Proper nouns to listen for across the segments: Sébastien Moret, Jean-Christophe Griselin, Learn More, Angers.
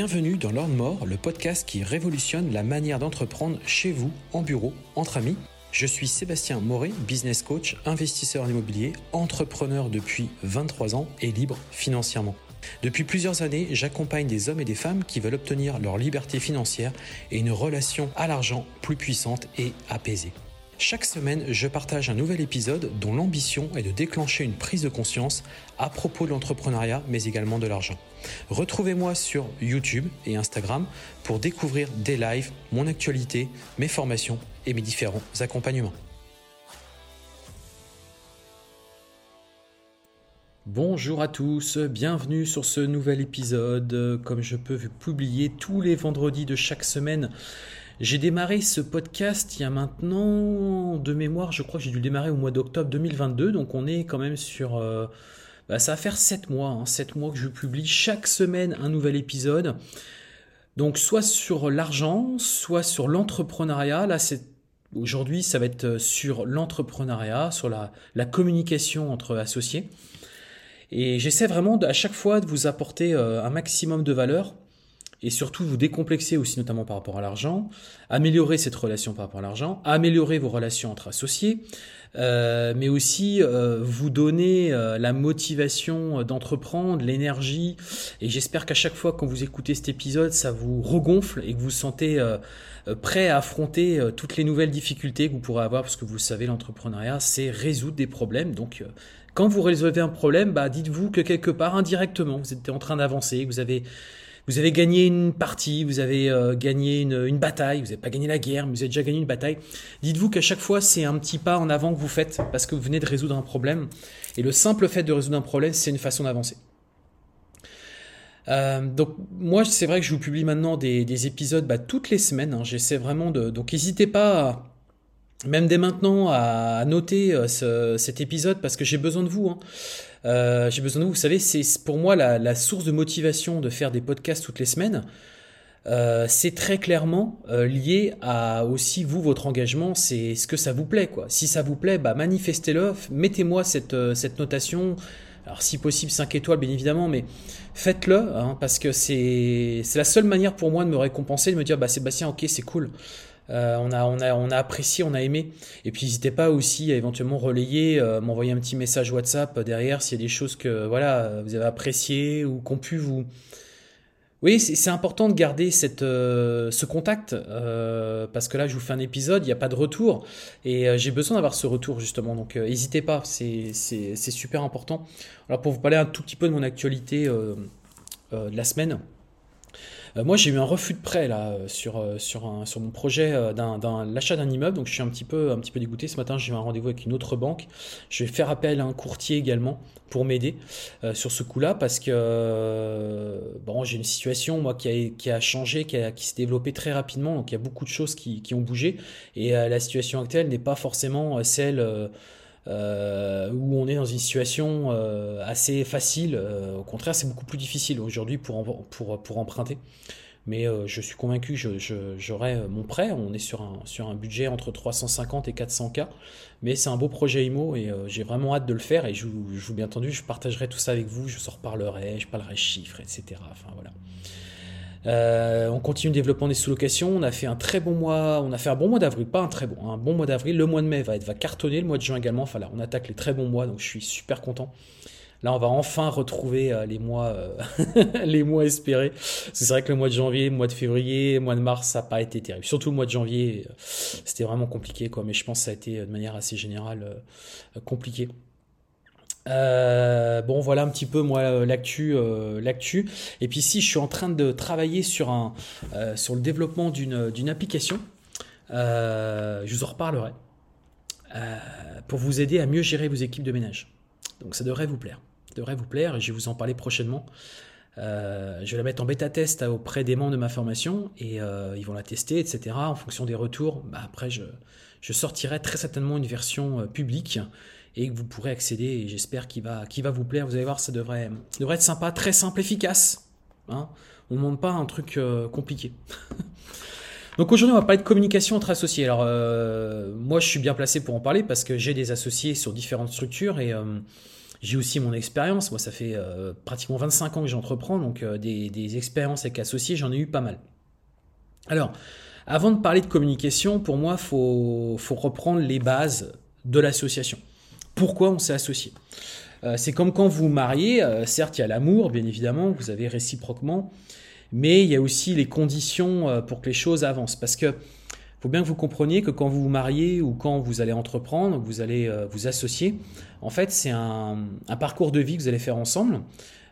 Bienvenue dans Learn More, le podcast qui révolutionne la manière d'entreprendre chez vous, en bureau, entre amis. Je suis Sébastien Moret, business coach, investisseur en immobilier, entrepreneur depuis 23 ans et libre financièrement. Depuis plusieurs années, j'accompagne des hommes et des femmes qui veulent obtenir leur liberté financière et une relation à l'argent plus puissante et apaisée. Chaque semaine, je partage un nouvel épisode dont l'ambition est de déclencher une prise de conscience à propos de l'entrepreneuriat, mais également de l'argent. Retrouvez-moi sur YouTube et Instagram pour découvrir des lives, mon actualité, mes formations et mes différents accompagnements. Bonjour à tous, bienvenue sur ce nouvel épisode. Comme je peux publier tous les vendredis de chaque semaine, j'ai démarré ce podcast il y a maintenant, de mémoire, je crois que j'ai dû le démarrer au mois d'octobre 2022. Donc on est quand même sur, ça va faire 7 mois que je publie chaque semaine un nouvel épisode. Donc soit sur l'argent, soit sur l'entrepreneuriat. Là aujourd'hui ça va être sur l'entrepreneuriat, sur la communication entre associés. Et j'essaie vraiment à chaque fois de vous apporter un maximum de valeur et surtout vous décomplexer aussi notamment par rapport à l'argent, améliorer cette relation par rapport à l'argent, améliorer vos relations entre associés, mais aussi vous donner la motivation d'entreprendre, l'énergie. Et j'espère qu'à chaque fois quand vous écoutez cet épisode, ça vous regonfle et que vous vous sentez prêt à affronter toutes les nouvelles difficultés que vous pourrez avoir, parce que vous le savez, l'entrepreneuriat, c'est résoudre des problèmes. Donc quand vous résolvez un problème, dites-vous que quelque part, indirectement, vous êtes en train d'avancer, vous avez gagné une partie, vous avez gagné une bataille, vous n'avez pas gagné la guerre, mais vous avez déjà gagné une bataille. Dites-vous qu'à chaque fois, c'est un petit pas en avant que vous faites parce que vous venez de résoudre un problème. Et le simple fait de résoudre un problème, c'est une façon d'avancer. Donc moi, c'est vrai que je vous publie maintenant des épisodes toutes les semaines. J'essaie vraiment de... Donc n'hésitez pas même dès maintenant à noter cet épisode parce que j'ai besoin de vous. J'ai besoin de vous. Vous savez, c'est pour moi la source de motivation de faire des podcasts toutes les semaines. C'est très clairement lié à aussi vous, votre engagement. C'est ce que ça vous plaît, quoi. Si ça vous plaît, manifestez-le. Mettez-moi cette notation. Alors si possible 5 étoiles bien évidemment, mais faites-le parce que c'est la seule manière pour moi de me récompenser, de me dire Sébastien, ok, c'est cool. On a apprécié, on a aimé. Et puis n'hésitez pas aussi à éventuellement relayer, m'envoyer un petit message WhatsApp derrière s'il y a des choses que vous avez appréciées ou qu'on pu vous... Oui, c'est important de garder ce contact parce que là je vous fais un épisode, il n'y a pas de retour et j'ai besoin d'avoir ce retour justement. Donc n'hésitez pas, c'est super important. Alors pour vous parler un tout petit peu de mon actualité de la semaine, moi j'ai eu un refus de prêt là sur mon projet l'achat d'un immeuble, donc je suis un petit peu dégoûté. Ce matin j'ai eu un rendez-vous avec une autre banque, je vais faire appel à un courtier également pour m'aider sur ce coup-là parce que j'ai une situation moi qui a changé, qui s'est développée très rapidement, donc il y a beaucoup de choses qui ont bougé et la situation actuelle n'est pas forcément celle où on est dans une situation assez facile. Au contraire, c'est beaucoup plus difficile aujourd'hui pour emprunter. Mais je suis convaincu que j'aurai mon prêt. On est sur un budget entre 350 et 400K. Mais c'est un beau projet IMO et j'ai vraiment hâte de le faire. Et bien entendu, je partagerai tout ça avec vous. Je vous en reparlerai, je parlerai chiffres, etc. Enfin, voilà. On continue le développement des sous-locations. On a fait un bon mois d'avril, pas un très bon, un bon mois d'avril. Le mois de mai va cartonner, le mois de juin également. Enfin là, on attaque les très bons mois, donc je suis super content. Là, on va enfin retrouver les mois espérés. C'est vrai que le mois de janvier, le mois de février, le mois de mars, ça n'a pas été terrible. Surtout le mois de janvier, c'était vraiment compliqué, quoi. Mais je pense que ça a été de manière assez générale compliqué. Voilà un petit peu moi l'actu. Et puis ici je suis en train de travailler sur le développement d'une application. Je vous en reparlerai pour vous aider à mieux gérer vos équipes de ménage. Donc ça devrait vous plaire. Et je vais vous en parler prochainement. Je vais la mettre en bêta test auprès des membres de ma formation et ils vont la tester, etc. En fonction des retours, après je sortirai très certainement une version publique. Et que vous pourrez accéder, et j'espère qu'il va vous plaire. Vous allez voir, ça devrait être sympa, très simple, efficace. On ne demande pas un truc compliqué. Donc aujourd'hui, on va parler de communication entre associés. Alors moi, je suis bien placé pour en parler parce que j'ai des associés sur différentes structures J'ai aussi mon expérience. Moi, ça fait pratiquement 25 ans que j'entreprends, donc des expériences avec associés, j'en ai eu pas mal. Alors, avant de parler de communication, pour moi, faut reprendre les bases de l'association. Pourquoi on s'est associé ? C'est comme quand vous vous mariez, certes, il y a l'amour, bien évidemment, vous avez réciproquement, mais il y a aussi les conditions pour que les choses avancent. Parce que faut bien que vous compreniez que quand vous vous mariez ou quand vous allez entreprendre, vous allez vous associer, en fait, c'est un parcours de vie que vous allez faire ensemble,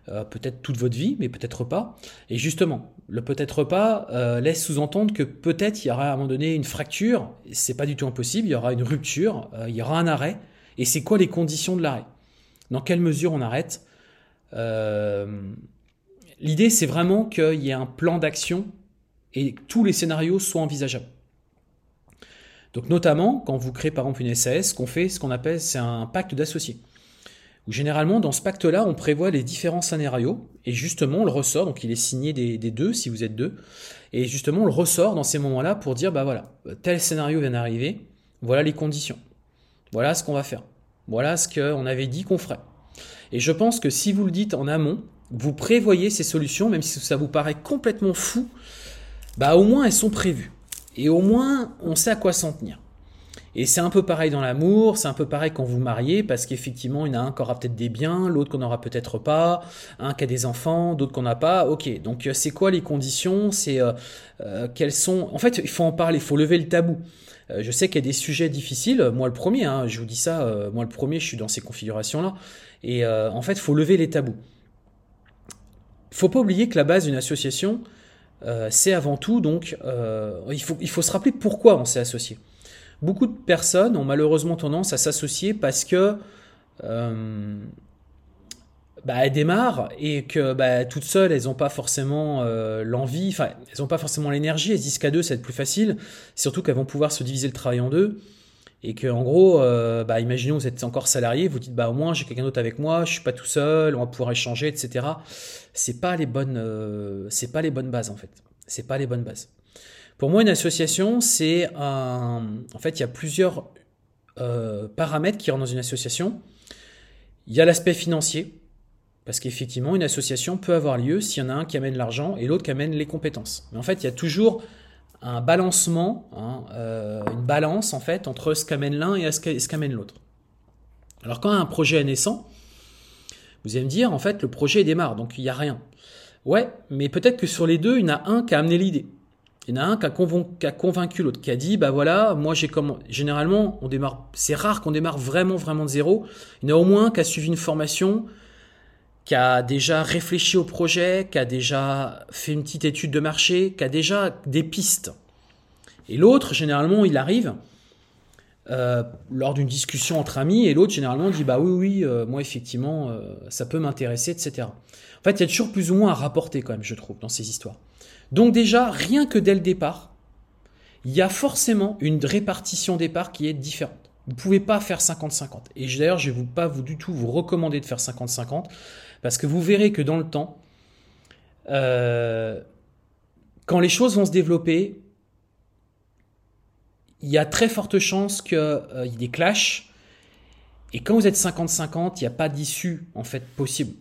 peut-être toute votre vie, mais peut-être pas. Et justement, le peut-être pas laisse sous-entendre que peut-être il y aura à un moment donné une fracture, c'est pas du tout impossible, il y aura une rupture, il y aura un arrêt. Et c'est quoi les conditions de l'arrêt ? Dans quelle mesure on arrête ? L'idée, c'est vraiment qu'il y ait un plan d'action et que tous les scénarios soient envisageables. Donc notamment, quand vous créez par exemple une SAS, qu'on fait ce qu'on appelle, c'est un pacte d'associés. Où généralement, dans ce pacte-là, on prévoit les différents scénarios et justement, on le ressort. Donc il est signé des deux, si vous êtes deux. Et justement, on le ressort dans ces moments-là pour dire, bah voilà, tel scénario vient d'arriver, voilà les conditions, voilà ce qu'on va faire, voilà ce qu'on avait dit qu'on ferait. Et je pense que si vous le dites en amont, vous prévoyez ces solutions, même si ça vous paraît complètement fou, bah au moins elles sont prévues. Et au moins, on sait à quoi s'en tenir. Et c'est un peu pareil dans l'amour, c'est un peu pareil quand vous mariez, parce qu'effectivement, il y en a un qui aura peut-être des biens, l'autre qu'on n'aura peut-être pas, un qui a des enfants, d'autres qu'on n'a pas. Ok, donc c'est quoi les conditions ? C'est quelles sont... En fait, il faut en parler, il faut lever le tabou. Je sais qu'il y a des sujets difficiles, moi le premier, hein, je vous dis ça, moi le premier, je suis dans ces configurations-là. Et en fait, il faut lever les tabous. Il ne faut pas oublier que la base d'une association... c'est avant tout, donc, il faut se rappeler pourquoi on s'est associé. Beaucoup de personnes ont malheureusement tendance à s'associer parce que elles démarrent et que toutes seules, elles n'ont pas forcément l'envie, enfin, elles n'ont pas forcément l'énergie. Elles se disent qu'à deux, ça va être plus facile, surtout qu'elles vont pouvoir se diviser le travail en deux. Et que, en gros, imaginons que vous êtes encore salarié, vous dites au moins j'ai quelqu'un d'autre avec moi, je suis pas tout seul, on va pouvoir échanger, etc. C'est pas les bonnes bases en fait. C'est pas les bonnes bases. Pour moi, une association, c'est en fait, il y a plusieurs paramètres qui rentrent dans une association. Il y a l'aspect financier, parce qu'effectivement, une association peut avoir lieu s'il y en a un qui amène l'argent et l'autre qui amène les compétences. Mais en fait, il y a toujours un balancement, une balance en fait entre ce qu'amène l'un et ce qu'amène l'autre. Alors quand un projet est naissant, vous allez me dire en fait le projet démarre, donc il n'y a rien. Ouais, mais peut-être que sur les deux, il y en a un qui a amené l'idée. Il y en a un qui a convaincu l'autre, qui a dit moi j'ai commencé. Généralement, on démarre, c'est rare qu'on démarre vraiment, vraiment de zéro. Il y en a au moins un qui a suivi une formation, qui a déjà réfléchi au projet, qui a déjà fait une petite étude de marché, qui a déjà des pistes. Et l'autre, généralement, il arrive lors d'une discussion entre amis, et l'autre, généralement, dit « oui, moi, effectivement, ça peut m'intéresser, etc. » En fait, il y a toujours plus ou moins à rapporter, quand même, je trouve, dans ces histoires. Donc déjà, rien que dès le départ, il y a forcément une répartition des parts qui est différente. Vous ne pouvez pas faire 50-50. Et d'ailleurs, je ne vais pas du tout vous recommander de faire 50-50 parce que vous verrez que dans le temps, quand les choses vont se développer, il y a très forte chance qu'il y ait des clashs. Et quand vous êtes 50-50, il n'y a pas d'issue en fait possible.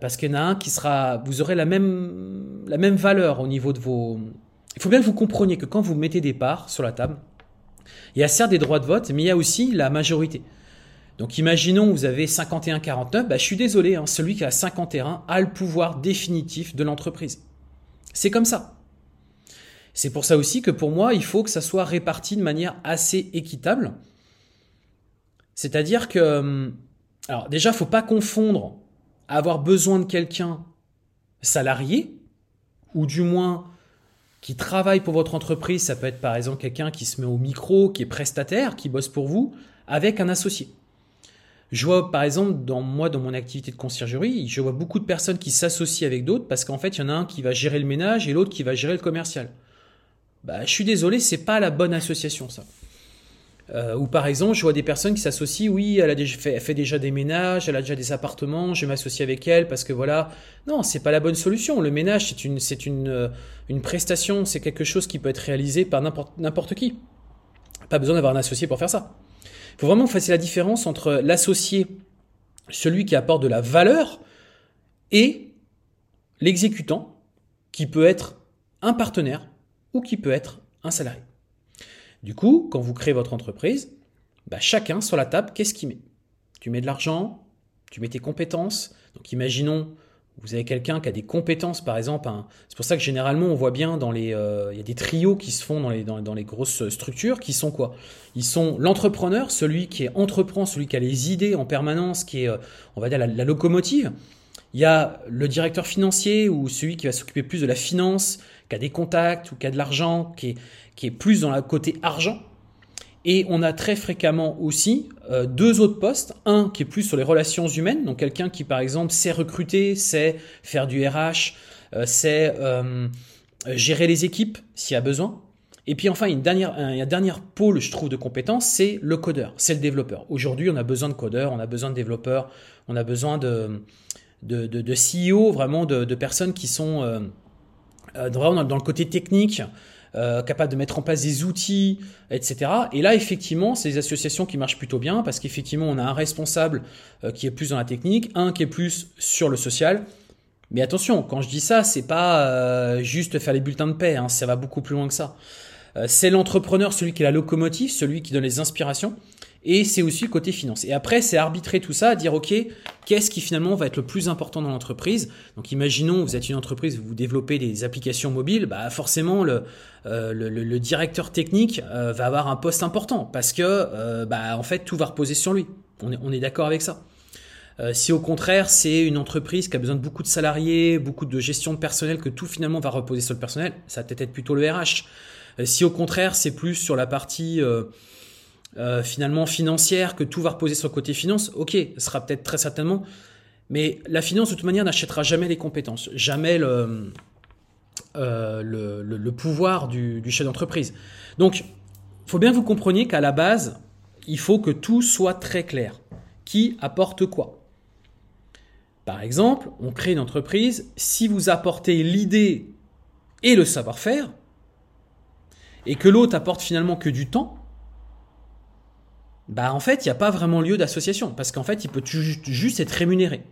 Parce qu'il y en a un qui sera... Vous aurez la même valeur au niveau de vos... Il faut bien que vous compreniez que quand vous mettez des parts sur la table, il y a certes des droits de vote, mais il y a aussi la majorité. Donc imaginons que vous avez 51-49, je suis désolé, celui qui a 51 a le pouvoir définitif de l'entreprise. C'est comme ça. C'est pour ça aussi que pour moi, il faut que ça soit réparti de manière assez équitable. C'est-à-dire que... Alors déjà, il ne faut pas confondre avoir besoin de quelqu'un salarié, ou du moins... qui travaille pour votre entreprise, ça peut être par exemple quelqu'un qui se met au micro, qui est prestataire, qui bosse pour vous, avec un associé. Je vois par exemple, dans mon activité de conciergerie, je vois beaucoup de personnes qui s'associent avec d'autres parce qu'en fait, il y en a un qui va gérer le ménage et l'autre qui va gérer le commercial. Je suis désolé, c'est pas la bonne association ça. Ou par exemple, je vois des personnes qui s'associent, oui, elle fait déjà des ménages, elle a déjà des appartements, je vais m'associer avec elle parce que voilà. Non, c'est pas la bonne solution. Le ménage, c'est une prestation, c'est quelque chose qui peut être réalisé par n'importe qui. Pas besoin d'avoir un associé pour faire ça. Il faut vraiment que vous fassiez la différence entre l'associé celui qui apporte de la valeur et l'exécutant qui peut être un partenaire ou qui peut être un salarié. Du coup, quand vous créez votre entreprise, bah chacun sur la table, qu'est-ce qu'il met? Tu mets de l'argent, tu mets tes compétences. Donc imaginons, vous avez quelqu'un qui a des compétences, par exemple. C'est pour ça que généralement, on voit bien dans les, il y a des trios qui se font dans les grosses structures qui sont quoi? Ils sont l'entrepreneur, celui qui entreprend, celui qui a les idées en permanence, qui est, on va dire, la locomotive. Il y a le directeur financier ou celui qui va s'occuper plus de la finance, qui a des contacts ou qui a de l'argent, qui est plus dans le côté argent. Et on a très fréquemment aussi deux autres postes. Un qui est plus sur les relations humaines, donc quelqu'un qui, par exemple, sait recruter, sait faire du RH, sait gérer les équipes s'il y a besoin. Et puis enfin, un dernier pôle, je trouve, de compétences, c'est le codeur, c'est le développeur. Aujourd'hui, on a besoin de codeurs, on a besoin de développeurs, on a besoin de CEO, vraiment de personnes qui sont vraiment dans le côté technique, capable de mettre en place des outils, etc. Et là, effectivement, c'est des associations qui marchent plutôt bien parce qu'effectivement, on a un responsable qui est plus dans la technique, un qui est plus sur le social. Mais attention, quand je dis ça, c'est pas juste faire les bulletins de paie, hein, ça va beaucoup plus loin que ça. C'est l'entrepreneur, celui qui est la locomotive, celui qui donne les inspirations, et c'est aussi le côté finance. Et après, c'est arbitrer tout ça, dire ok, qu'est-ce qui finalement va être le plus important dans l'entreprise? Donc imaginons, vous êtes une entreprise, vous développez des applications mobiles, bah forcément le directeur technique va avoir un poste important parce que bah en fait tout va reposer sur lui. On est d'accord avec ça. Si au contraire c'est une entreprise qui a besoin de beaucoup de salariés, beaucoup de gestion de personnel, que tout finalement va reposer sur le personnel, ça va peut-être être plutôt le RH. Si au contraire c'est plus sur la partie finalement financière, que tout va reposer sur le côté finance, ok, ce sera peut-être très certainement, mais la finance de toute manière n'achètera jamais les compétences, jamais le pouvoir du chef d'entreprise. Donc il faut bien que vous compreniez qu'à la base, il faut que tout soit très clair. Qui apporte quoi? Par exemple, on crée une entreprise, si vous apportez l'idée et le savoir-faire, et que l'autre apporte finalement que du temps, bah en fait, il n'y a pas vraiment lieu d'association parce qu'en fait, il peut juste être rémunéré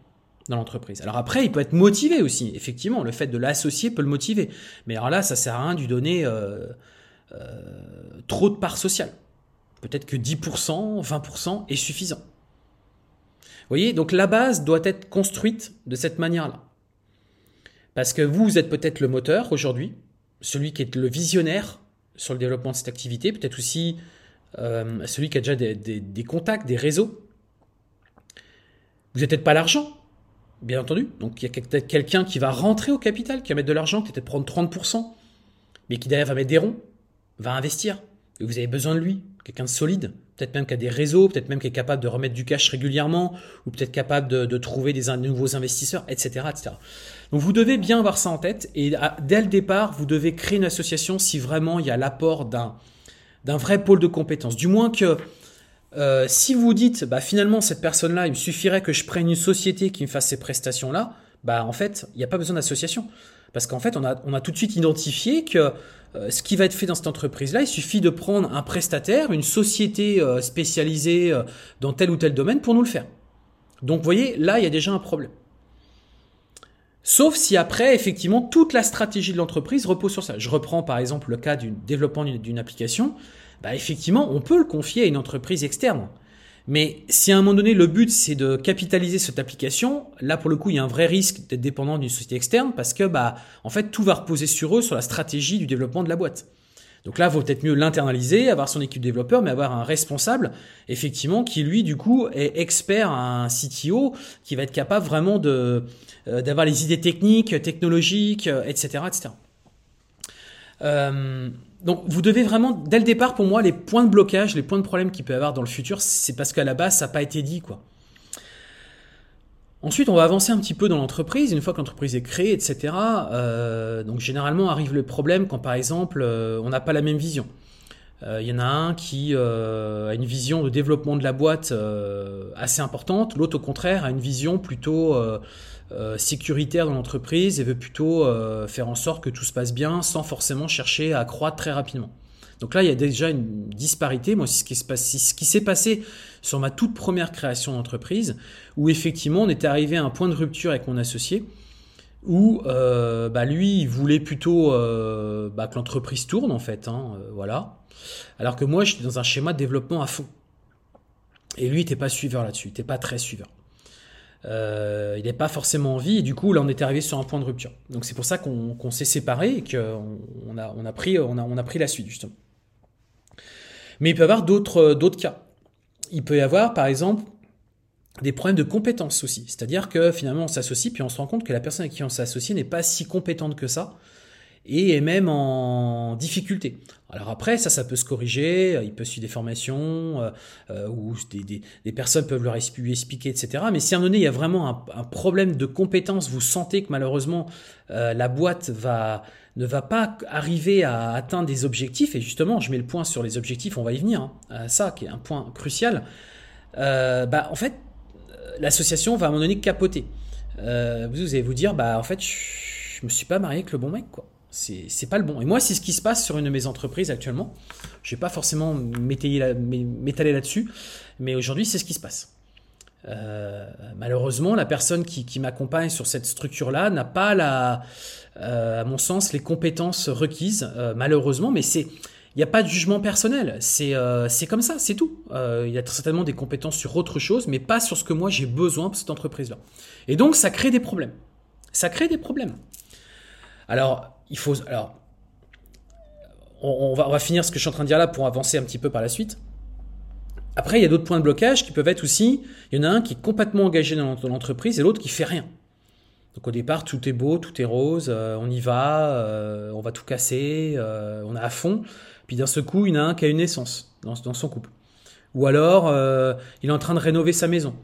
dans l'entreprise. Alors après, il peut être motivé aussi. Effectivement, le fait de l'associer peut le motiver. Mais alors là, ça ne sert à rien de lui donner trop de parts sociales. Peut-être que 10%, 20% est suffisant. Vous voyez, donc la base doit être construite de cette manière-là. Parce que vous êtes peut-être le moteur aujourd'hui, celui qui est le visionnaire sur le développement de cette activité, peut-être aussi celui qui a déjà des contacts, des réseaux. Vous n'avez peut-être pas l'argent, bien entendu. Donc, il y a peut-être quelqu'un qui va rentrer au capital, qui va mettre de l'argent, qui va peut-être prendre 30%, mais qui derrière va mettre des ronds, va investir. Et vous avez besoin de lui, quelqu'un de solide, peut-être même qui a des réseaux, peut-être même qui est capable de remettre du cash régulièrement, ou peut-être capable de trouver des nouveaux investisseurs, etc., etc. Donc, vous devez bien avoir ça en tête. Et dès le départ, vous devez créer une association si vraiment il y a l'apport d'un vrai pôle de compétences. Du moins que si vous dites bah, finalement cette personne-là, il me suffirait que je prenne une société qui me fasse ces prestations-là, bah en fait, il n'y a pas besoin d'association. Parce qu'en fait, on a tout de suite identifié que ce qui va être fait dans cette entreprise-là, il suffit de prendre un prestataire, une société spécialisée dans tel ou tel domaine pour nous le faire. Donc vous voyez, là, il y a déjà un problème. Sauf si après, effectivement, toute la stratégie de l'entreprise repose sur ça. Je reprends par exemple le cas du développement d'une application. Bah, effectivement, on peut le confier à une entreprise externe. Mais si à un moment donné, le but, c'est de capitaliser cette application, là, pour le coup, il y a un vrai risque d'être dépendant d'une société externe parce que, bah, en fait, tout va reposer sur eux, sur la stratégie du développement de la boîte. Donc là, il vaut peut-être mieux l'internaliser, avoir son équipe développeur, mais avoir un responsable, effectivement, qui lui, du coup, est expert, un CTO, qui va être capable vraiment d'avoir les idées techniques, technologiques, etc., etc. Donc, vous devez vraiment, dès le départ, pour moi, les points de blocage, les points de problème qu'il peut y avoir dans le futur, c'est parce qu'à la base, ça n'a pas été dit, quoi. Ensuite, on va avancer un petit peu dans l'entreprise. Une fois que l'entreprise est créée, etc., donc généralement arrive le problème quand, par exemple, on n'a pas la même vision. Il y en a un qui a une vision de développement de la boîte assez importante. L'autre, au contraire, a une vision plutôt sécuritaire dans l'entreprise et veut plutôt faire en sorte que tout se passe bien sans forcément chercher à croître très rapidement. Donc là, il y a déjà une disparité. Moi, c'est ce qui s'est passé sur ma toute première création d'entreprise, où effectivement, on était arrivé à un point de rupture avec mon associé, où lui, il voulait plutôt que l'entreprise tourne, en fait. Voilà. Alors que moi, j'étais dans un schéma de développement à fond. Et lui, il n'était pas suiveur là-dessus. Il n'était pas très suiveur. Il n'est pas forcément envie, et du coup là on était arrivé sur un point de rupture. Donc c'est pour ça qu'on s'est séparés et qu'on a pris la suite justement. Mais il peut y avoir d'autres cas. Il peut y avoir par exemple des problèmes de compétences aussi, c'est-à-dire que finalement on s'associe puis on se rend compte que la personne avec qui on s'associe n'est pas si compétente que ça et est même en difficulté. Alors après, ça peut se corriger, il peut suivre des formations, ou des personnes peuvent lui expliquer, etc. Mais si à un moment donné, il y a vraiment un problème de compétence, vous sentez que malheureusement, la boîte ne va pas arriver à atteindre des objectifs, et justement, je mets le point sur les objectifs, on va y venir, ça qui est un point crucial, en fait, l'association va à un moment donné capoter. Vous allez vous dire, en fait, je me suis pas marié avec le bon mec, quoi. C'est pas le bon. Et moi, c'est ce qui se passe sur une de mes entreprises actuellement. Je vais pas forcément m'étaler là-dessus, mais aujourd'hui, c'est ce qui se passe. Malheureusement, la personne qui m'accompagne sur cette structure-là n'a pas, à mon sens, les compétences requises, malheureusement, mais il n'y a pas de jugement personnel. C'est comme ça, c'est tout. Il y a certainement des compétences sur autre chose, mais pas sur ce que moi, j'ai besoin pour cette entreprise-là. Et donc, ça crée des problèmes. Alors, on va finir ce que je suis en train de dire là pour avancer un petit peu par la suite. Après, il y a d'autres points de blocage qui peuvent être aussi, il y en a un qui est complètement engagé dans l'entreprise et l'autre qui fait rien. Donc au départ, tout est beau, tout est rose, on y va, on va tout casser, on est à fond. Puis d'un seul coup, il y en a un qui a une naissance dans son couple. Ou alors, il est en train de rénover sa maison.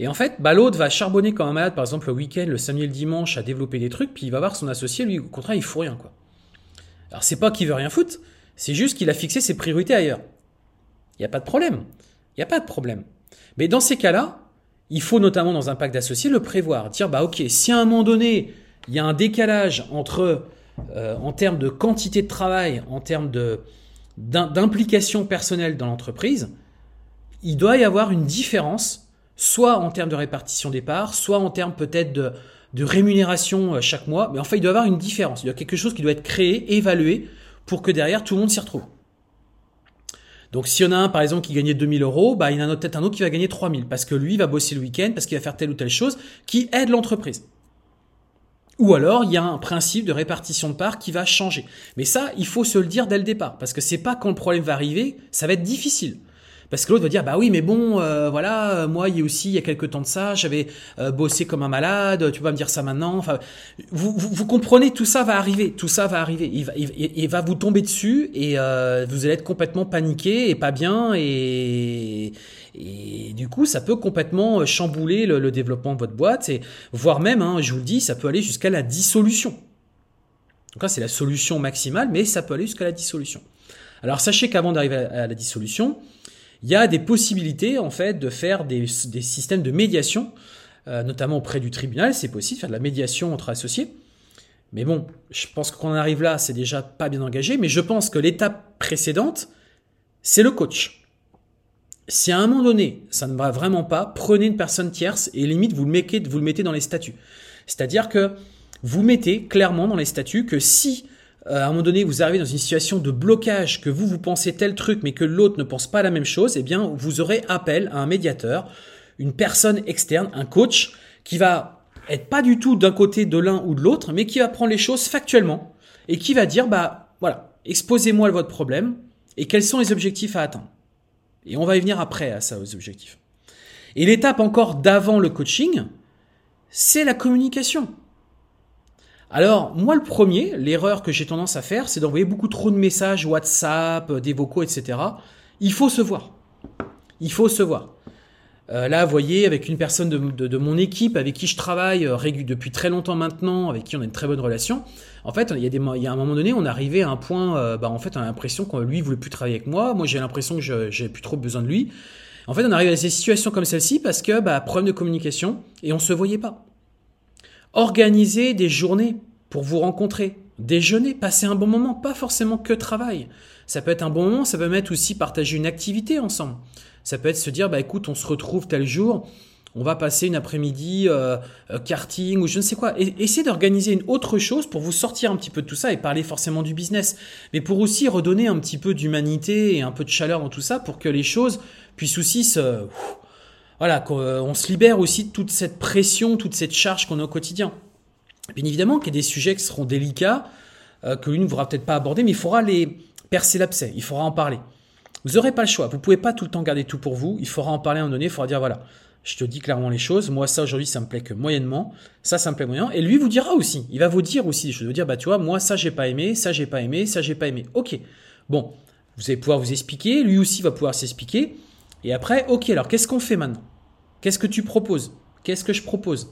Et en fait, l'autre va charbonner comme un malade, par exemple le week-end, le samedi et le dimanche, à développer des trucs, puis il va voir son associé, lui, au contraire, il fout rien, quoi. Alors, c'est pas qu'il veut rien foutre, c'est juste qu'il a fixé ses priorités ailleurs. Il n'y a pas de problème. Mais dans ces cas-là, il faut notamment dans un pacte d'associés le prévoir, dire, ok, si à un moment donné, il y a un décalage entre, en termes de quantité de travail, en termes d'implication personnelle dans l'entreprise, il doit y avoir une différence, soit en termes de répartition des parts, soit en termes peut-être de rémunération chaque mois. Mais en fait, il doit y avoir une différence. Il y a quelque chose qui doit être créé, évalué, pour que derrière, tout le monde s'y retrouve. Donc, s'il y en a un, par exemple, qui gagnait 2 000 euros, il y en a peut-être un autre qui va gagner 3 000 parce que lui, il va bosser le week-end, parce qu'il va faire telle ou telle chose qui aide l'entreprise. Ou alors, il y a un principe de répartition de parts qui va changer. Mais ça, il faut se le dire dès le départ parce que c'est pas quand le problème va arriver, ça va être difficile. Parce que l'autre va dire, oui, mais bon, moi, il y a quelques temps de ça, j'avais bossé comme un malade, tu vas me dire ça maintenant. Enfin, vous comprenez, tout ça va arriver. Il va vous tomber dessus et vous allez être complètement paniqué et pas bien et du coup, ça peut complètement chambouler le développement de votre boîte et voire même, je vous le dis, ça peut aller jusqu'à la dissolution. Donc là, c'est la solution maximale, mais ça peut aller jusqu'à la dissolution. Alors, sachez qu'avant d'arriver à la dissolution, il y a des possibilités en fait de faire des systèmes de médiation, notamment auprès du tribunal, c'est possible de faire de la médiation entre associés. Mais bon, je pense que quand on arrive là, c'est déjà pas bien engagé, mais je pense que l'étape précédente, c'est le coach. Si à un moment donné, ça ne va vraiment pas, prenez une personne tierce et limite vous le mettez dans les statuts. C'est-à-dire que vous mettez clairement dans les statuts que si à un moment donné, vous arrivez dans une situation de blocage, que vous pensez tel truc, mais que l'autre ne pense pas la même chose, eh bien, vous aurez appel à un médiateur, une personne externe, un coach, qui va être pas du tout d'un côté de l'un ou de l'autre, mais qui va prendre les choses factuellement et qui va dire, exposez-moi votre problème et quels sont les objectifs à atteindre. Et on va y venir après à ça, aux objectifs. Et l'étape encore d'avant le coaching, c'est la communication. Alors, moi, le premier, l'erreur que j'ai tendance à faire, c'est d'envoyer beaucoup trop de messages WhatsApp, des vocaux, etc. Il faut se voir. Là, vous voyez, avec une personne de mon équipe, avec qui je travaille depuis très longtemps maintenant, avec qui on a une très bonne relation. En fait, il y a un moment donné, on arrivait à un point, en fait, on a l'impression que lui, il voulait plus travailler avec moi. Moi, j'ai l'impression que j'ai plus trop besoin de lui. En fait, on arrive à des situations comme celle-ci parce que, problème de communication et on se voyait pas. Organisez des journées pour vous rencontrer. déjeuner, passer un bon moment, pas forcément que travail. Ça peut être un bon moment, ça peut être aussi partager une activité ensemble. Ça peut être se dire, bah écoute, on se retrouve tel jour, on va passer une après-midi karting ou je ne sais quoi. Et essayez d'organiser une autre chose pour vous sortir un petit peu de tout ça et parler forcément du business. Mais pour aussi redonner un petit peu d'humanité et un peu de chaleur dans tout ça pour que les choses puissent aussi se... Voilà, on se libère aussi de toute cette pression, toute cette charge qu'on a au quotidien. Bien évidemment qu'il y a des sujets qui seront délicats, que l'une ne voudra peut-être pas aborder, mais il faudra les percer l'abcès, il faudra en parler. Vous n'aurez pas le choix, vous ne pouvez pas tout le temps garder tout pour vous, il faudra en parler à un moment donné, il faudra dire voilà, je te dis clairement les choses, moi ça aujourd'hui ça me plaît que moyennement, ça me plaît moyen, et lui vous dira aussi, il va vous dire aussi des choses, vous dire bah tu vois, moi ça j'ai pas aimé, ça j'ai pas aimé, ça j'ai pas aimé, ok, bon, vous allez pouvoir vous expliquer, lui aussi va pouvoir s'expliquer, et après, ok, alors qu'est-ce qu'on fait maintenant? Qu'est-ce que tu proposes? Qu'est-ce que je propose?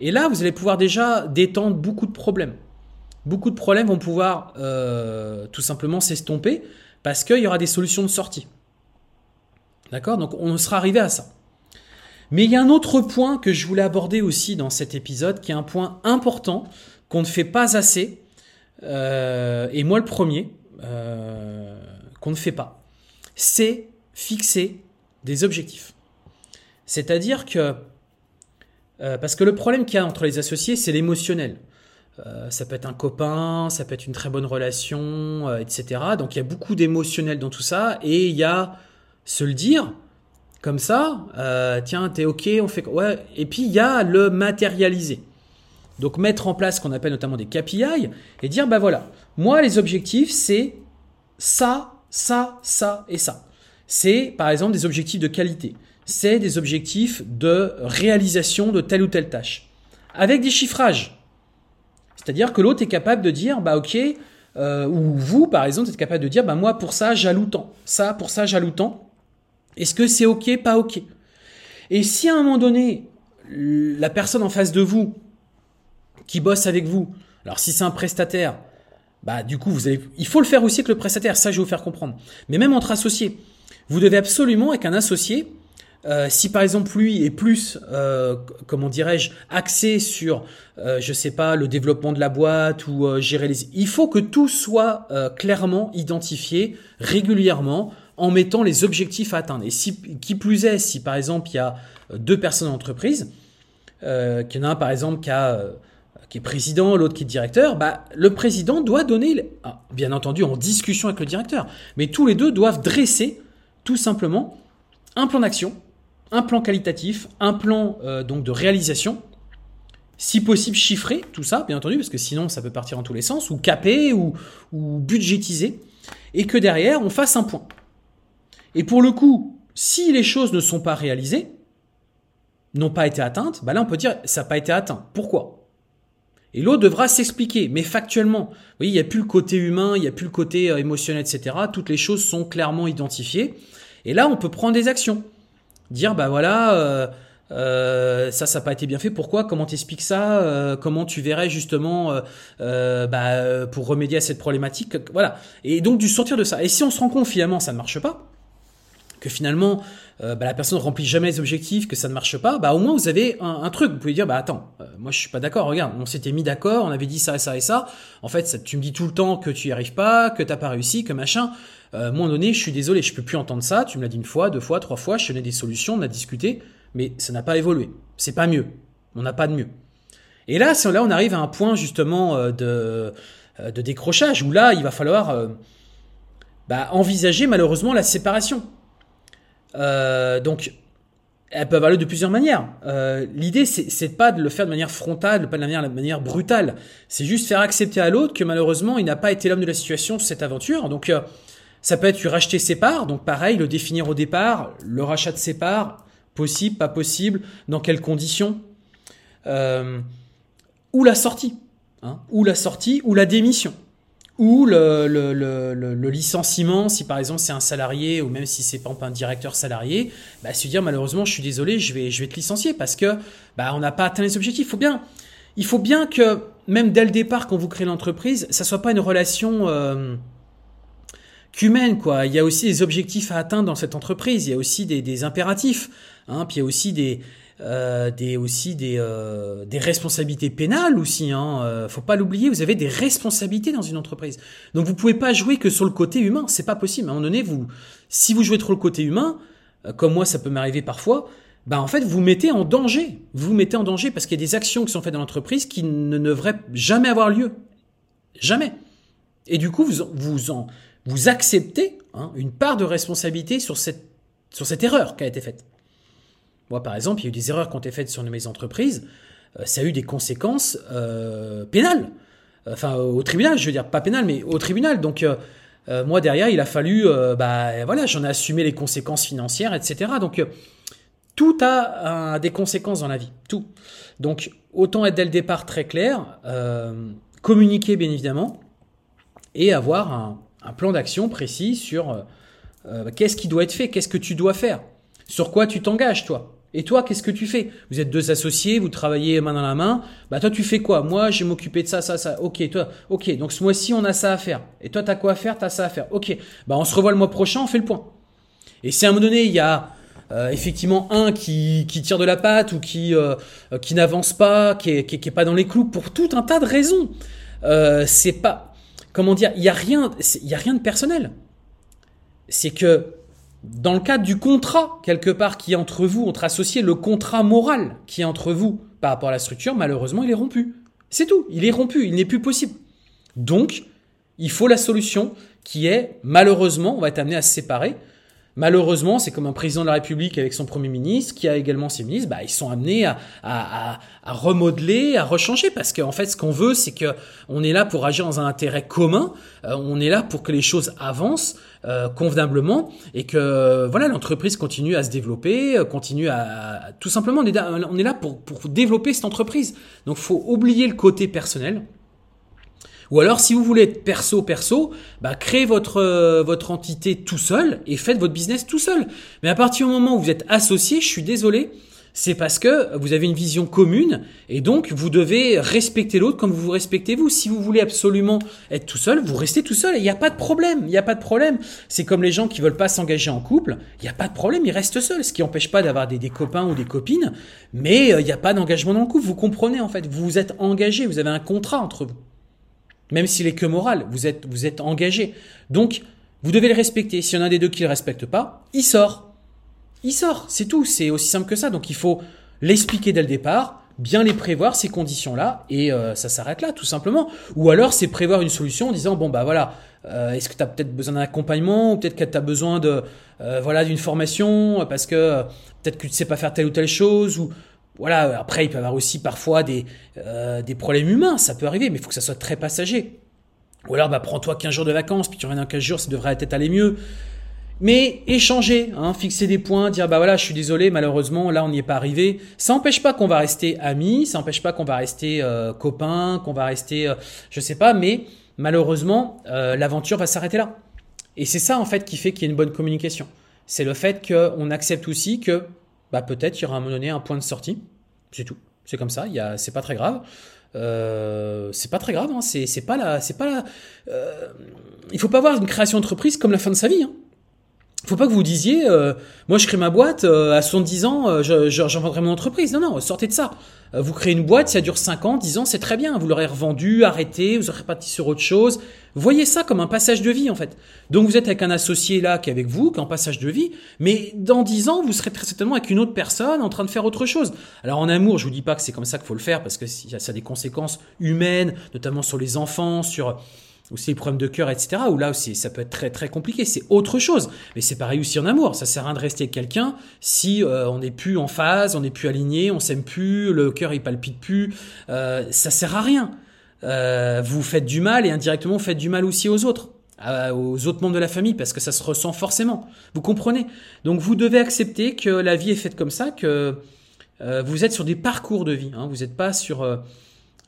Et là, vous allez pouvoir déjà détendre beaucoup de problèmes. Beaucoup de problèmes vont pouvoir tout simplement s'estomper parce qu'il y aura des solutions de sortie. D'accord? Donc, on sera arrivé à ça. Mais il y a un autre point que je voulais aborder aussi dans cet épisode qui est un point important qu'on ne fait pas assez et moi le premier qu'on ne fait pas. C'est fixer des objectifs. C'est-à-dire que parce que le problème qu'il y a entre les associés, c'est l'émotionnel. Ça peut être un copain, ça peut être une très bonne relation, etc. Donc, il y a beaucoup d'émotionnel dans tout ça. Et il y a se le dire comme ça, tiens, t'es OK, on fait... Ouais. Et puis, il y a le matérialiser. Donc, mettre en place ce qu'on appelle notamment des KPI et dire, bah voilà, moi, les objectifs, c'est ça, ça, ça et ça. C'est, par exemple, des objectifs de qualité. C'est des objectifs de réalisation de telle ou telle tâche, avec des chiffrages. C'est-à-dire que l'autre est capable de dire, bah ok, ou vous par exemple, êtes capable de dire, bah moi pour ça j'alloue tant, ça pour ça j'alloue tant. Est-ce que c'est ok, pas ok? Et si à un moment donné, la personne en face de vous, qui bosse avec vous, alors si c'est un prestataire, bah du coup il faut le faire aussi avec le prestataire, ça je vais vous faire comprendre. Mais même entre associés, vous devez absolument avec un associé. Si par exemple lui est plus, comment dirais-je, axé sur, je sais pas, le développement de la boîte ou gérer les... Il faut que tout soit clairement identifié régulièrement en mettant les objectifs à atteindre. Et si, qui plus est, si par exemple il y a deux personnes en entreprise, qu'il y en a un par exemple qui est président, l'autre qui est directeur, bah, le président doit donner, bien entendu en discussion avec le directeur, mais tous les deux doivent dresser tout simplement un plan d'action, un plan qualitatif, un plan donc de réalisation, si possible chiffrer tout ça, bien entendu, parce que sinon ça peut partir en tous les sens, ou caper, ou budgétiser, et que derrière on fasse un point. Et pour le coup, si les choses ne sont pas réalisées, n'ont pas été atteintes, bah là on peut dire ça n'a pas été atteint. Pourquoi? Et l'autre devra s'expliquer, mais factuellement. Vous voyez, il n'y a plus le côté humain, il n'y a plus le côté émotionnel, etc. Toutes les choses sont clairement identifiées. Et là, on peut prendre des actions. Dire, bah voilà, ça n'a pas été bien fait. Pourquoi? Comment t'expliques ça? Comment tu verrais justement pour remédier à cette problématique? Voilà. Et donc, du sortir de ça. Et si on se rend compte finalement, ça ne marche pas, que finalement, la personne ne remplit jamais les objectifs, que ça ne marche pas, bah au moins, vous avez un truc. Vous pouvez dire, bah attends, moi, je suis pas d'accord. Regarde, on s'était mis d'accord, on avait dit ça et ça et ça. En fait, ça, tu me dis tout le temps que tu n'y arrives pas, que tu n'as pas réussi, que machin. À un moment donné, je suis désolé, je peux plus entendre ça. Tu me l'as dit une fois, deux fois, trois fois. Je te donnais des solutions, on a discuté, mais ça n'a pas évolué. C'est pas mieux. On n'a pas de mieux. Et là, on arrive à un point justement de décrochage où là, il va falloir envisager malheureusement la séparation. Donc, elle peut avoir lieu de plusieurs manières. L'idée, c'est pas de le faire de manière frontale, pas de manière brutale. C'est juste faire accepter à l'autre que malheureusement, il n'a pas été l'homme de la situation sur cette aventure. Donc ça peut être lui racheter ses parts, donc pareil, le définir au départ, le rachat de ses parts, possible, pas possible, dans quelles conditions, ou la sortie, hein, ou la démission, ou le licenciement, si par exemple c'est un salarié, ou même si c'est pas un directeur salarié, bah, se dire malheureusement je suis désolé, je vais te licencier parce que on n'a pas atteint les objectifs. Il faut bien que même dès le départ quand vous créez l'entreprise, ça soit pas une relation qu'humaine, quoi. Il y a aussi des objectifs à atteindre dans cette entreprise. Il y a aussi des impératifs, hein. Puis il y a aussi des responsabilités pénales aussi, hein. Faut pas l'oublier. Vous avez des responsabilités dans une entreprise. Donc vous pouvez pas jouer que sur le côté humain. C'est pas possible. À un moment donné, si vous jouez trop le côté humain, comme moi, ça peut m'arriver parfois. Bah, en fait, vous mettez en danger. Vous mettez en danger parce qu'il y a des actions qui sont faites dans l'entreprise qui ne devraient jamais avoir lieu. Jamais. Et du coup, vous acceptez, hein, une part de responsabilité sur cette erreur qui a été faite. Moi, par exemple, il y a eu des erreurs qui ont été faites sur mes entreprises. Ça a eu des conséquences pénales. Enfin, au tribunal, je veux dire, pas pénales, mais au tribunal. Donc, moi, derrière, il a fallu... j'en ai assumé les conséquences financières, etc. Donc, tout a des conséquences dans la vie. Tout. Donc, autant être dès le départ très clair... communiquer bien évidemment et avoir un plan d'action précis sur qu'est-ce qui doit être fait, qu'est-ce que tu dois faire, sur quoi tu t'engages toi. Et toi, qu'est-ce que tu fais ? Vous êtes deux associés, vous travaillez main dans la main. Bah toi, tu fais quoi ? Moi, je vais m'occuper de ça, ça, ça. Ok, toi. Ok, donc ce mois-ci, on a ça à faire. Et toi, t'as quoi à faire ? T'as ça à faire. Ok. Bah on se revoit le mois prochain, on fait le point. Et si à un moment donné, il y a effectivement un qui tire de la patte ou qui n'avance pas, qui est pas dans les clous pour tout un tas de raisons. C'est pas, comment dire, il y a rien de personnel. C'est que dans le cadre du contrat quelque part qui est entre vous, entre associés, le contrat moral qui est entre vous par rapport à la structure, malheureusement, il est rompu. C'est tout, il est rompu, il n'est plus possible. Donc, il faut la solution qui est, malheureusement, on va être amené à se séparer. Malheureusement, c'est comme un président de la République avec son Premier ministre qui a également ses ministres. Bah, ils sont amenés à remodeler, à rechanger parce qu'en fait, ce qu'on veut, c'est que on est là pour agir dans un intérêt commun. On est là pour que les choses avancent convenablement et que voilà, l'entreprise continue à se développer, continue à tout simplement. On est là pour développer cette entreprise. Donc, faut oublier le côté personnel. Ou alors, si vous voulez être perso, bah, créez votre entité tout seul et faites votre business tout seul. Mais à partir du moment où vous êtes associé, je suis désolé, c'est parce que vous avez une vision commune et donc vous devez respecter l'autre comme vous vous respectez vous. Si vous voulez absolument être tout seul, vous restez tout seul. Il n'y a pas de problème. Il n'y a pas de problème. C'est comme les gens qui veulent pas s'engager en couple. Il n'y a pas de problème. Ils restent seuls. Ce qui n'empêche pas d'avoir des copains ou des copines. Mais il n'y a pas d'engagement dans le couple. Vous comprenez, en fait. Vous vous êtes engagé. Vous avez un contrat entre vous. Même s'il est que moral, vous êtes engagé. Donc, vous devez le respecter. S'il y en a un des deux qui le respecte pas, il sort. Il sort. C'est tout. C'est aussi simple que ça. Donc, il faut l'expliquer dès le départ, bien les prévoir, ces conditions-là, et ça s'arrête là, tout simplement. Ou alors, c'est prévoir une solution en disant, bon, bah voilà, est-ce que tu as peut-être besoin d'un accompagnement, ou peut-être que tu as besoin d'une formation, parce que peut-être que tu sais pas faire telle ou telle chose, ou... Voilà, après, il peut y avoir aussi parfois des problèmes humains, ça peut arriver, mais il faut que ça soit très passager. Ou alors, bah, prends-toi 15 jours de vacances, puis tu reviens dans 15 jours, ça devrait peut-être aller mieux. Mais échanger, hein, fixer des points, dire, bah voilà, je suis désolé, malheureusement, là, on n'y est pas arrivé. Ça n'empêche pas qu'on va rester amis, ça n'empêche pas qu'on va rester copains, qu'on va rester, je sais pas, mais malheureusement, l'aventure va s'arrêter là. Et c'est ça, en fait, qui fait qu'il y a une bonne communication. C'est le fait qu'on accepte aussi que... Bah peut-être il y aura à un moment donné un point de sortie, c'est tout, c'est comme ça, c'est pas très grave, hein. Il faut pas voir une création d'entreprise comme la fin de sa vie. Hein. Faut pas que vous disiez, moi je crée ma boîte à 70 ans, j'en vendrai mon entreprise. Non, sortez de ça. Vous créez une boîte, ça dure 5 ans, 10 ans, c'est très bien. Vous l'aurez revendue, arrêtée, vous aurez parti sur autre chose. Voyez ça comme un passage de vie en fait. Donc vous êtes avec un associé là qui est avec vous, qui est en passage de vie, mais dans 10 ans vous serez très certainement avec une autre personne en train de faire autre chose. Alors en amour, je vous dis pas que c'est comme ça qu'il faut le faire parce que ça a des conséquences humaines, notamment sur les enfants, sur aussi les problèmes de cœur, etc. Où là aussi, ça peut être très très compliqué. C'est autre chose. Mais c'est pareil aussi en amour. Ça sert à rien de rester avec quelqu'un si on n'est plus en phase, on n'est plus aligné, on s'aime plus, le cœur il palpite plus. Ça sert à rien. Vous faites du mal et indirectement vous faites du mal aussi aux autres, aux autres membres de la famille parce que ça se ressent forcément. Vous comprenez ? Donc vous devez accepter que la vie est faite comme ça, que vous êtes sur des parcours de vie. Hein. Vous n'êtes pas sur.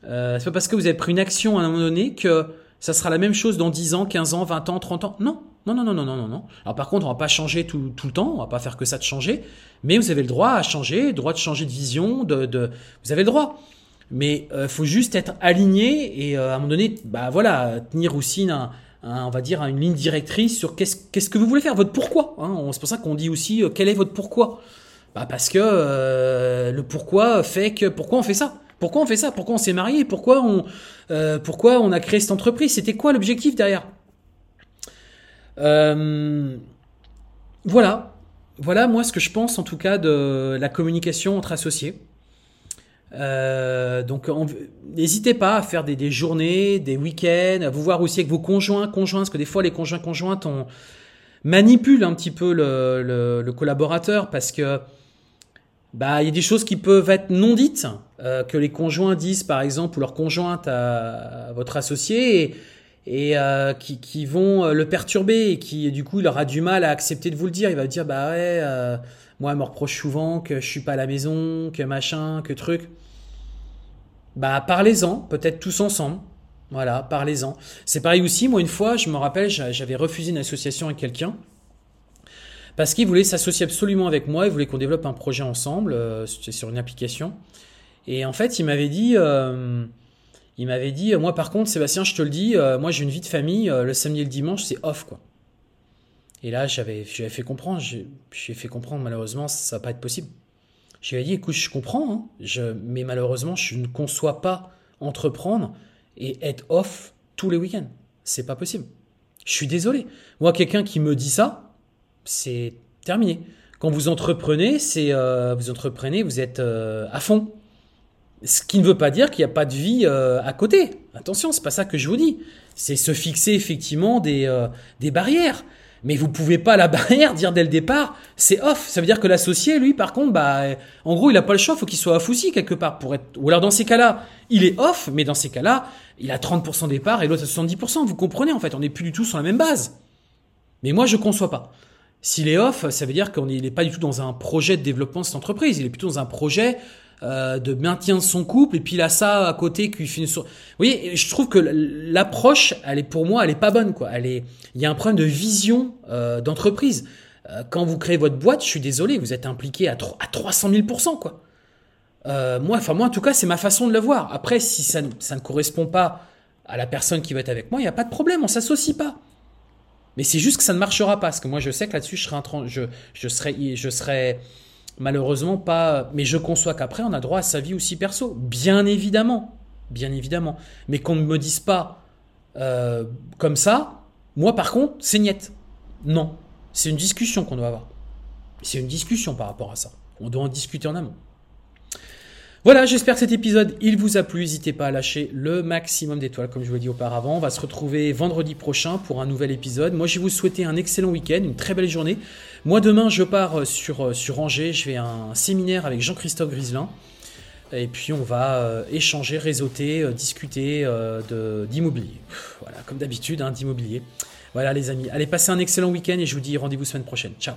C'est pas parce que vous avez pris une action à un moment donné que ça sera la même chose dans 10 ans, 15 ans, 20 ans, 30 ans. Non. Alors par contre, on va pas changer tout le temps, on va pas faire que ça de changer, mais vous avez le droit à changer, le droit de changer de vision, vous avez le droit. Mais faut juste être aligné et à un moment donné, bah voilà, tenir aussi un hein, on va dire, une ligne directrice sur qu'est-ce que vous voulez faire, votre pourquoi. Hein. C'est pour ça qu'on dit aussi quel est votre pourquoi. Bah parce que le pourquoi fait que pourquoi on fait ça. Pourquoi on fait ça? Pourquoi on s'est marié? Pourquoi on a créé cette entreprise? C'était quoi l'objectif derrière? Voilà moi ce que je pense en tout cas de la communication entre associés. Donc n'hésitez pas à faire des journées, des week-ends, à vous voir aussi avec vos conjoints, parce que des fois les conjointes manipulent un petit peu le collaborateur parce que il y a des choses qui peuvent être non dites, que les conjoints disent par exemple, ou leur conjointe à votre associé, et qui vont le perturber et qui du coup il aura du mal à accepter de vous le dire. Il va dire moi elle me reproche souvent que je suis pas à la maison, que machin, que truc. Parlez-en, peut-être tous ensemble. Voilà, parlez-en. C'est pareil aussi, moi une fois, je me rappelle, j'avais refusé une association avec quelqu'un parce qu'il voulait s'associer absolument avec moi, il voulait qu'on développe un projet ensemble, c'était sur une application. Et en fait, il m'avait dit, moi par contre, Sébastien, je te le dis, moi j'ai une vie de famille, le samedi et le dimanche, c'est off quoi. Et là, j'avais fait comprendre, malheureusement, ça va pas être possible. Je lui ai dit, écoute, je comprends, hein, mais malheureusement, je ne conçois pas entreprendre et être off tous les week-ends. C'est pas possible. Je suis désolé. Moi, quelqu'un qui me dit ça, c'est terminé. Quand vous entreprenez, vous êtes à fond. Ce qui ne veut pas dire qu'il n'y a pas de vie à côté. Attention, c'est pas ça que je vous dis. C'est se fixer effectivement des barrières. Mais vous pouvez pas la barrière dire dès le départ, c'est off. Ça veut dire que l'associé, lui, par contre, en gros, il a pas le choix, faut qu'il soit off aussi quelque part pour être. Ou alors dans ces cas-là, il est off, mais dans ces cas-là, il a 30% des parts et l'autre a 70%. Vous comprenez en fait, on n'est plus du tout sur la même base. Mais moi, je conçois pas. S'il est off, ça veut dire qu'il n'est pas du tout dans un projet de développement de cette entreprise. Il est plutôt dans un projet de maintien de son couple, et puis il a ça à côté qui finit sur... Vous voyez, je trouve que l'approche, elle est pas bonne, quoi. Il y a un problème de vision d'entreprise. Quand vous créez votre boîte, je suis désolé, vous êtes impliqué à 300 000%, quoi. Moi, en tout cas, c'est ma façon de le voir. Après, si ça ne correspond pas à la personne qui va être avec moi, il n'y a pas de problème, on s'associe pas. Mais c'est juste que ça ne marchera pas, parce que moi, je sais que là-dessus, je serai malheureusement pas, mais je conçois qu'après on a droit à sa vie aussi perso, bien évidemment, mais qu'on ne me dise pas comme ça. Moi par contre, c'est niette. Non, c'est une discussion qu'on doit avoir. C'est une discussion par rapport à ça. On doit en discuter en amont. Voilà, j'espère que cet épisode, il vous a plu. N'hésitez pas à lâcher le maximum d'étoiles, comme je vous l'ai dit auparavant. On va se retrouver vendredi prochain pour un nouvel épisode. Moi, je vais vous souhaiter un excellent week-end, une très belle journée. Moi, demain, je pars sur Angers. Je vais à un séminaire avec Jean-Christophe Griselin. Et puis, on va échanger, réseauter, discuter d'immobilier. Voilà, comme d'habitude, d'immobilier. Voilà, les amis. Allez, passez un excellent week-end et je vous dis rendez-vous semaine prochaine. Ciao.